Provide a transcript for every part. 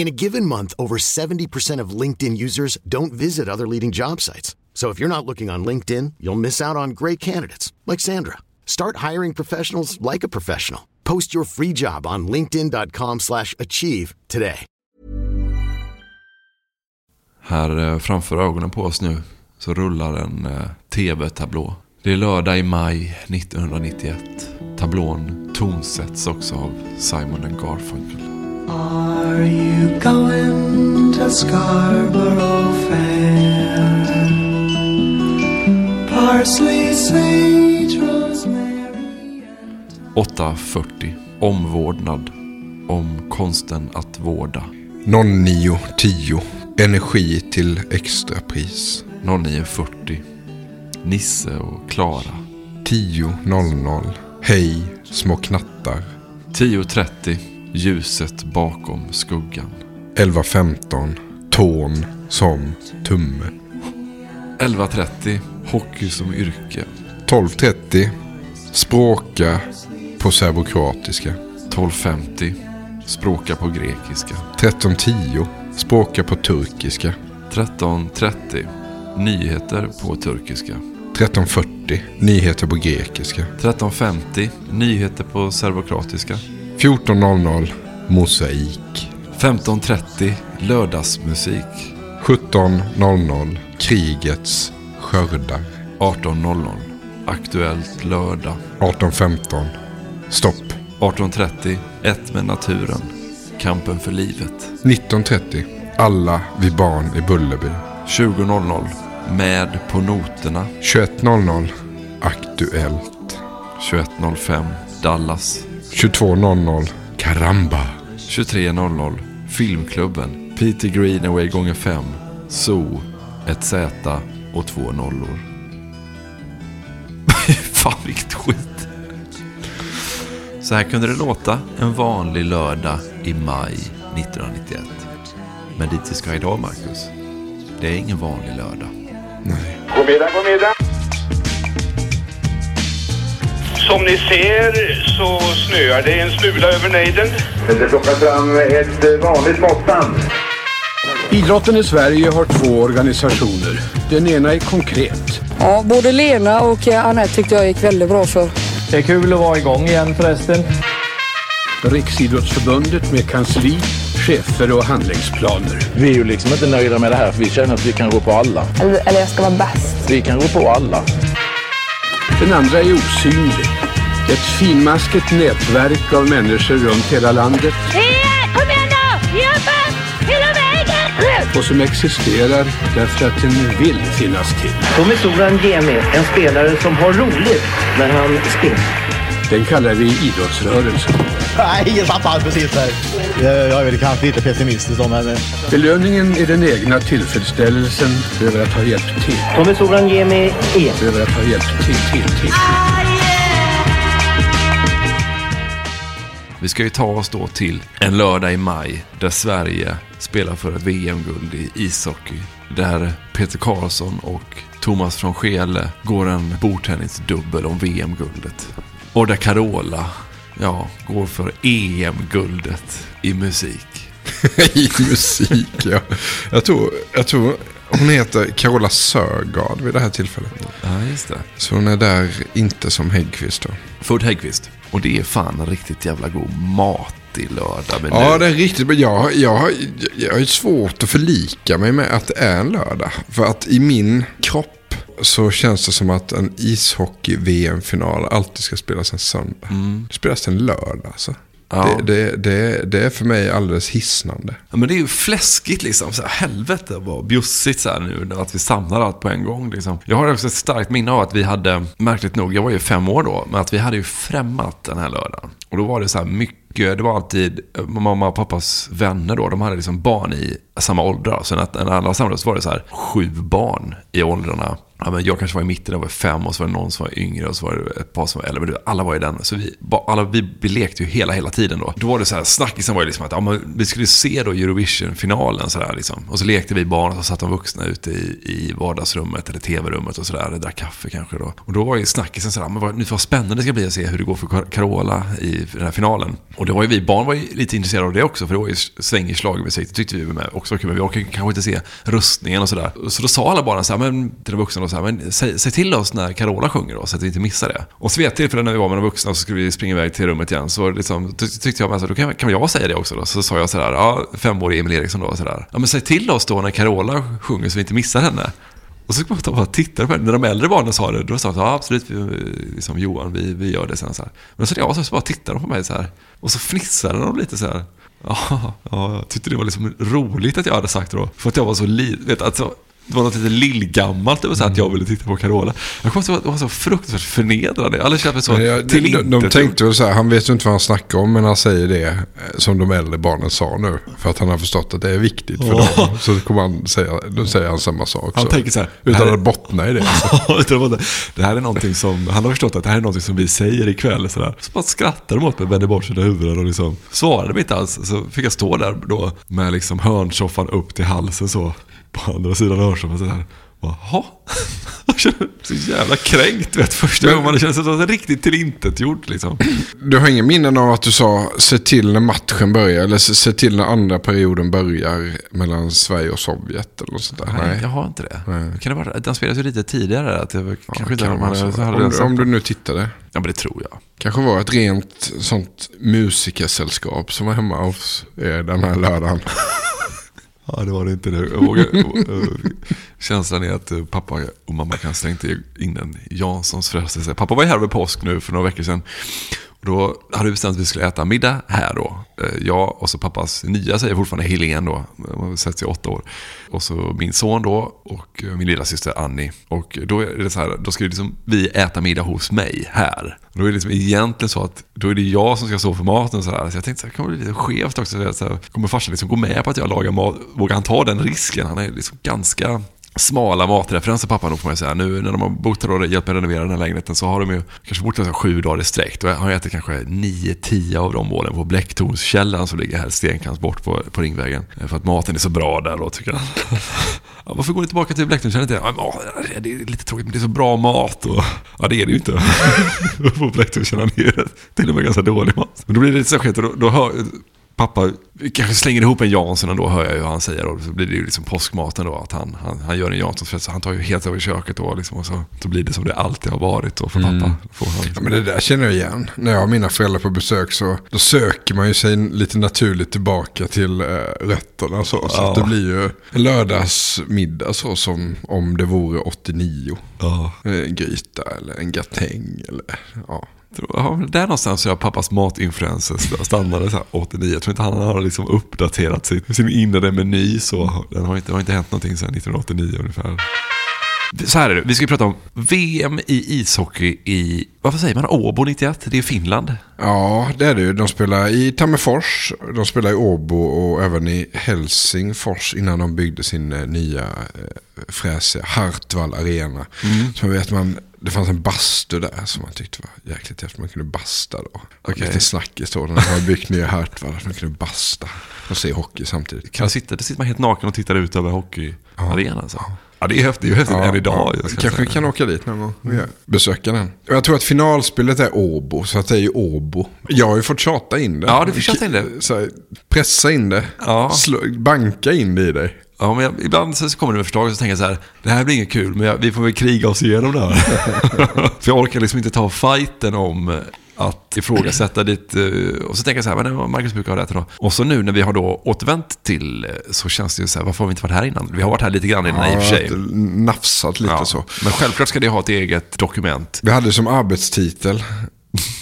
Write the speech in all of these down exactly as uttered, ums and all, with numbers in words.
In a given month, over seventy percent of LinkedIn users don't visit other leading job sites. So if you're not looking on LinkedIn, you'll miss out on great candidates like Sandra. Start hiring professionals like a professional. Post your free job on linkedin.com slash achieve today. Här framför ögonen på oss nu så rullar en tv-tablå. Det är lördag i maj nittonhundranittioett. Tablån tonsätts också av Simon och Garfunkel. Are you going to Scarborough Fair? Parsley, sage, rosemary. åtta fyrtio. Omvårdnad. Om konsten att vårda. noll nio tio. Energi till extra pris. noll nio fyrtio. Nisse och Klara. tio noll noll. Hej, små knattar. tio trettio. Ljuset bakom skuggan. elva femton. Tån som tumme. elva trettio. Hockey som yrke. tolv trettio. Språka på serbokroatiska. tolv femtio. Språka på grekiska. tretton tio. Språka på turkiska. tretton trettio. Nyheter på turkiska. tretton fyrtio. Nyheter på grekiska. tretton femtio. Nyheter på serbokroatiska. fjorton noll noll. Mosaik. femton trettio. Lördagsmusik. sjutton noll noll. Krigets skördar. arton noll noll. Aktuellt lördag. arton femton. Stopp. arton trettio. Ett med naturen. Kampen för livet. nitton trettio. Alla vi barn i Bullerby. tjugo noll noll. Med på noterna. tjugoett noll noll. Aktuellt. tjugoett noll fem. Dallas. tjugotvå noll noll. Karamba. tjugotre noll noll. Filmklubben. Peter Greenaway gånger fem. Zoo. Ett Z och två nollor. Fan vilket skit. Så här kunde det låta en vanlig lördag i maj nittonhundranittioett. Men dit vi ska idag, Markus. Det är ingen vanlig lördag. Nej. God middag, god middag. Som ni ser så snöar det en smula över nejden. Det plockar fram ett vanligt måttan. Idrotten i Sverige har två organisationer. Den ena är Konkret. Ja, både Lena och Annette tyckte jag gick väldigt bra för. Det är kul att vara igång igen förresten. Riksidrottsförbundet med kansli, chefer och handlingsplaner. Vi är ju liksom inte nöjda med det här för vi känner att vi kan gå på alla. Eller, eller jag ska vara bäst. Vi kan gå på alla. Den andra är osynlig. Ett finmaskigt nätverk av människor runt hela landet. Hej, kom igen då! Vi jobbar hela vägen! Och som existerar därför att den vill finnas till. Tommy Svensson ger mig en spelare som har roligt när han spelar. Den kallar vi idrottsrörelsen. Nej, jag fattar precis här. Jag är väl kanske lite pessimistisk om henne. Belöningen är den egna tillfredsställelsen över att ha hjälpt till. Tommy Svensson ger mig er. Över att ha hjälpt till, till, till. Vi ska ju ta oss då till en lördag i maj där Sverige spelar för ett V M-guld i ishockey. Där Peter Karlsson och Thomas Franscheele går en bordtennisdubbel om V M-guldet. Och där Carola, ja, går för E M-guldet i musik. I musik, ja. Jag tror, jag tror hon heter Carola Sörgard vid det här tillfället. Ja, just det. Så hon är där inte som Häggqvist då. Ford Häggqvist. Och det är fan riktigt jävla god mat i lördag. Men ja, nu... det är riktigt. Men jag, jag, jag har ju svårt att förlika mig med att det är en lördag. För att i min kropp så känns det som att en ishockey-V M-final alltid ska spelas en söndag. Mm. Det spelas en lördag, alltså. Ja. Det, det, det, det är för mig alldeles hisnande. Ja, men det är ju fläskigt liksom. Så här, helvete vad bjussigt så här nu att vi samlar allt på en gång. Liksom. Jag har också ett starkt minne av att vi hade, märkligt nog, jag var ju fem år då, men att vi hade ju främmat den här lördagen. Och då var det så här mycket. Det var alltid mamma och pappas vänner då. De hade liksom barn i samma åldrar. Så när alla samlades var det så här sju barn i åldrarna. Ja, men jag kanske var i mitten, jag var fem. Och så var det någon som var yngre. Och så var det ett par som var äldre. Alla var i den. Så vi, alla, vi, vi lekte ju hela, hela tiden då. Då var det så här, snackisen var ju liksom att ja, men vi skulle se då Eurovision-finalen så där liksom. Och så lekte vi barn och så satt de vuxna ute i, i vardagsrummet eller tv-rummet och sådär. Det där kaffe kanske då. Och då var ju snackisen så där, men vad, nu vad spännande det ska bli att se hur det går för Carola i den här finalen. Och det var ju vi barn var ju lite intresserade av det också, för det var ju svängig slagmusik, det tyckte vi med också, men vi orkade kanske inte se röstningen och sådär. Så då sa alla barnen så här, men till de vuxna då så här, men säg, säg till oss när Carola sjunger då, så att vi inte missar det. Och så vet till för när vi var med de vuxna så skulle vi springa iväg till rummet igen, så liksom, tyckte jag, men så då kan, kan jag säga det också då. Så sa jag så där, ja, femårig Emil Eriksson då så där. Ja, men säg till oss då när Carola sjunger så vi inte missar henne. Och så kunde man bara titta på det. När de äldre barnen sa det, då sa de, ja, absolut, vi, liksom, Johan, vi, vi gör det sen så här. Men så jag så, så bara tittade de på mig så här. Och så fnissade de lite så här. Ja, ja, jag tyckte det var liksom roligt att jag hade sagt då. För att jag var så liten, alltså, det var något lite lillgammalt över så att jag ville titta på Carola. Jag kommer att det var så fruktansvärt förnedrande. Alla kände så jag, till de, de tänkte väl så här, han vet ju inte vad han snackar om, men han säger det som de äldre barnen sa nu. För att han har förstått att det är viktigt för oh. dem. Så kommer han säga, då säger han samma sak. Han så. Tänker så här, utan här är... att bottna i det. Alltså. Det här är någonting som, han har förstått att det här är någonting som vi säger ikväll. Så, där. Så bara skrattar de åt mig, vände bort sina huvuden och liksom svarade mig inte alls. Så fick jag stå där då med liksom hörnsoffan upp till halsen så. På andra sidan hörs man så här, jaha, så jävla kränkt vet första gången man känner sig så riktigt tillintetgjord liksom. Du har ingen minnen av att du sa se till när matchen börjar eller se till när andra perioden börjar mellan Sverige och Sovjet eller så där? Nej, jag har inte det. Nej. Kan det vara den spelades ju lite tidigare att det var, ja, kanske kan man, så hade om, om du nu tittade. Ja, men det tror jag. Kanske var ett rent sånt musikersällskap som var hemma hos er den här lördagen. Ja, det var det inte nu. Känslan är att pappa och mamma kan slänga in en Janssons frestelse. Pappa var här vid påsk nu för några veckor sedan. Och då hade vi bestämt att vi skulle äta middag här då. Jag och så pappas nya säger fortfarande Helen då. Man har sett i åtta år. Och så min son då och min lilla syster Annie. Och då är det så här, då ska ju liksom vi äta middag hos mig här. Då är det liksom egentligen så att då är det jag som ska stå för maten och så här. Så jag tänkte så här, kommer det bli lite skevt också. Så här, kommer farsan liksom gå med på att jag lagar mat? Vågar han ta den risken? Han är liksom ganska... smala matreferenser pappa nog får man säga. Nu när de har bott och hjälpt mig att renovera den här lägenheten så har de ju kanske bott alltså, sju dagar i sträck. Då har jag ätit kanske nio, tio av de målen på Bläcktornskällan som ligger här stenkans bort på, på Ringvägen. För att maten är så bra där då tycker jag. Ja, varför går ni tillbaka till Bläcktornskällan? Ja, det är lite tråkigt men det är så bra mat. Och... ja det är det ju inte. På Bläcktornskällan är det till och med ganska dålig mat. Men då blir det lite så skett och då, då hör... pappa kanske slänger ihop en Jansson och då hör jag ju vad han säger och så blir det ju liksom påskmaten då att han, han, han gör en Jansson så han tar ju helt över köket då liksom och så då blir det som det alltid har varit då för mm. pappa. Får han liksom. Ja, men det där känner jag igen. När jag har mina föräldrar på besök så då söker man ju sig lite naturligt tillbaka till eh, rätterna så, så ja. Att det blir ju en lördagsmiddag så som om det vore åttionio. Ja. En gryta eller en gratäng eller ja. Ja, där någonstans så har pappas matinfluencer stannade så här åttionio. Jag tror inte han har liksom uppdaterat sin, sin inre meny så. Den har inte, har inte hänt någonting sedan nittonhundraåttionio ungefär. Så här är det, vi ska prata om V M i ishockey i, varför säger man Åbo nittioett? Det är Finland. Ja, det är det ju. De spelar i Tammerfors, de spelar i Åbo och även i Helsingfors innan de byggde sin nya fräsiga Hartwall Arena. Mm. Så vet man, det fanns en bastu där som man tyckte var jäkligt häftigt. Man kunde basta då. Det var lite snackigt då. När man byggt ner Hartwall att man kunde basta och se hockey samtidigt. Kan man sitta, där sitter man helt naken och tittar ut över hockeyarenan. Ja, så. Ja. Ja, det är häftigt, det är häftigt ja, än idag. Ja. Kanske vi kan åka dit någon gång och mm. besöka den. Jag tror att finalspelet är Åbo, så att det är ju Åbo. Jag har ju fått tjata in det. Ja, du får tjata in det. Så här, pressa in det, ja. Slå, banka in det i dig. Ja, men jag, ibland så kommer det med förslag och så tänker jag så här, det här blir inget kul, men jag, vi får väl kriga oss igenom det här. För jag orkar liksom inte ta fighten om att ifrågasätta ditt... Och så tänker jag så här, men Markus brukar ha rätt idag. Och så nu när vi har då återvänt till, så känns det ju så här, varför har vi inte varit här innan? Vi har varit här lite grann innan, ja, i och för sig. Nafsat lite, ja, så. Men självklart ska det ha ett eget dokument. Vi hade som arbetstitel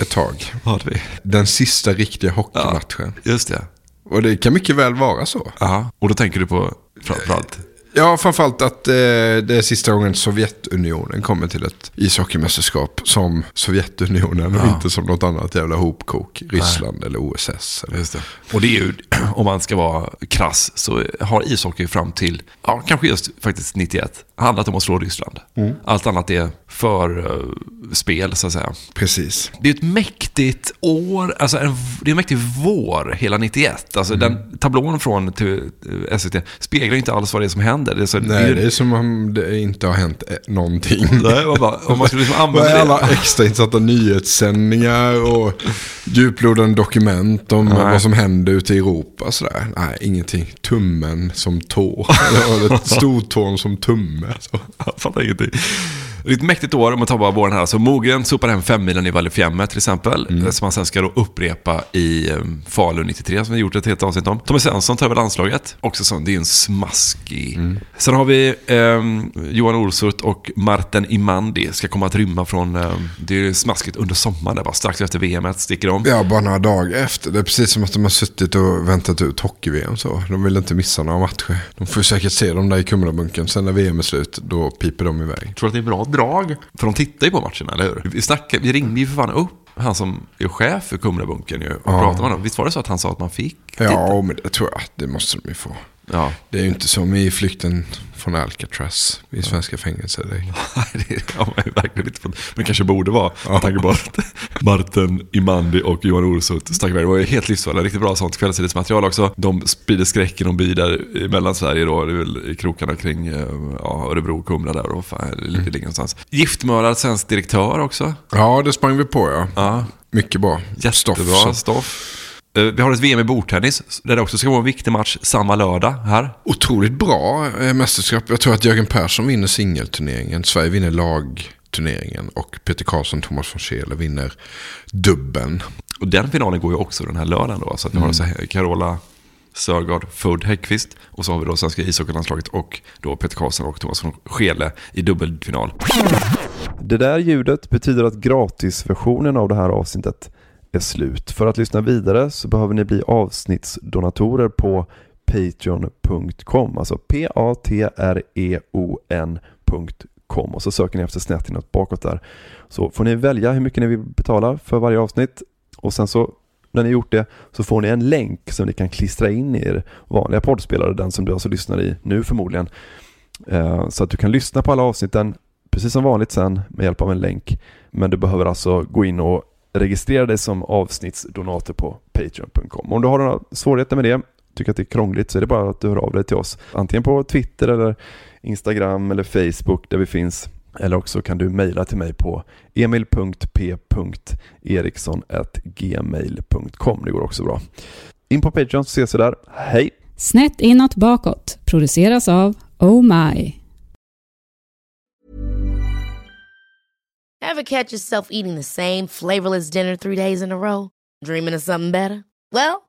ett tag. Vad hade vi? Den sista riktiga hockeymatchen. Ja, just det. Och det kan mycket väl vara så. Aha. Och då tänker du på framförallt... Ja, framförallt att eh, det är sista gången Sovjetunionen kommer till ett ishockeymästerskap som Sovjetunionen, ja, och inte som något annat jävla hopkok, Ryssland. Nej. Eller O S S. Eller. Just det. Och det är ju, om man ska vara krass, så har ishockey fram till, ja, kanske just faktiskt nittioett handlat om att slå Ryssland. Mm. Allt annat är för uh, spel, så att säga. Precis. Det är ett mäktigt år, alltså en, det är en mäktig vår hela nittioett. Alltså mm. den tablån från S V T speglar inte alls vad det är som händer. Det är så, nej, det är, det är som om det inte har hänt någonting. Nej, bara, om man skulle liksom använda det. Alla extra insatta nyhetssändningar och djuplodande dokument om, nej, vad som händer ute i Europa. Sådär. Nej, ingenting. Tummen som tå. Eller stortån som tumme. Så. Jag fattar ingenting. Det är ett mäktigt år om man tar bara våren här. Så Mogren sopar hem femmilen i Vallefjämme till exempel. Mm. Som man sen ska då upprepa i Falun nittiotre, som vi gjort ett helt avsnitt om. Tommy Svensson tar över landslaget. Också sån, det är en smaskig. Mm. Sen har vi eh, Johan Olsut och Martin Imandi ska komma att rymma från... Eh, det är ju smaskigt under sommaren där, bara strax efter V M sticker de. Ja, bara några dagar efter. Det är precis som att de har suttit och väntat ut hockey-V M. Så. De vill inte missa några matcher. De får säkert se dem där i Kumla-bunken. Sen när V M är slut, då piper de iväg. Tror att det är bra? Drag. För de tittar ju på matcherna, eller hur? Vi, snackade, vi ringde ju för fan upp han som är chef för Kumla-bunken ju, och ja. pratade med honom. Visst var det så att han sa att man fick titta? Ja, men det tror jag att det måste de ju få. Ja. Det är ju inte som i flykten från Alcatraz i svenska fängelser. Nej, det är, ja, men verkligen inte. Men kanske borde vara. Ja. Tack bara Martin Imandi och Johan Olsut. Tack, det var helt livsfarliga, riktigt bra sånt kvällstidsmaterial också. De sprider skräcken om by där i Mellansverige då, det är väl i krokarna kring, ja, Örebro, Kumla där och fan, lite mm. någonstans. Giftmördad svensk direktör också. Ja, det sprang vi på, ja. ja. Mycket bra. Jättebra stoff. Vi har ett V M i bordtennis där det också ska vara en viktig match samma lördag här. Otroligt bra mästerskap. Jag tror att Jörgen Persson vinner singelturneringen. Sverige vinner lagturneringen. Och Peter Karlsson och Thomas Franscheele vinner dubben. Och den finalen går ju också den här lördagen då. Så att vi mm. har så här, Carola Sörgard, Ford Häggqvist. Och så har vi då svenska ishockeylandslaget och då Peter Karlsson och Thomas Franscheele i dubbelfinal. Det där ljudet betyder att gratisversionen av det här avsnittet är slut. För att lyssna vidare så behöver ni bli avsnittsdonatorer på patreon punkt com, alltså p a t r e o n punkt com, och så söker ni efter Snett inåt bakåt där. Så får ni välja hur mycket ni vill betala för varje avsnitt, och sen så när ni gjort det så får ni en länk som ni kan klistra in i er vanliga poddspelare, den som du alltså lyssnar i nu förmodligen, så att du kan lyssna på alla avsnitten precis som vanligt sen med hjälp av en länk. Men du behöver alltså gå in och registrera dig som avsnittsdonator på patreon punkt com. Om du har några svårigheter med det, tycker att det är krångligt, så är det bara att du hör av dig till oss. Antingen på Twitter eller Instagram eller Facebook där vi finns. Eller också kan du mejla till mig på emil punkt p punkt eriksson snabel-a gmail punkt com. Det går också bra. In på Patreon så ses vi där. Hej! Snett inåt bakåt produceras av Oh My. Ever catch yourself eating the same flavorless dinner three days in a row? Dreaming of something better? Well,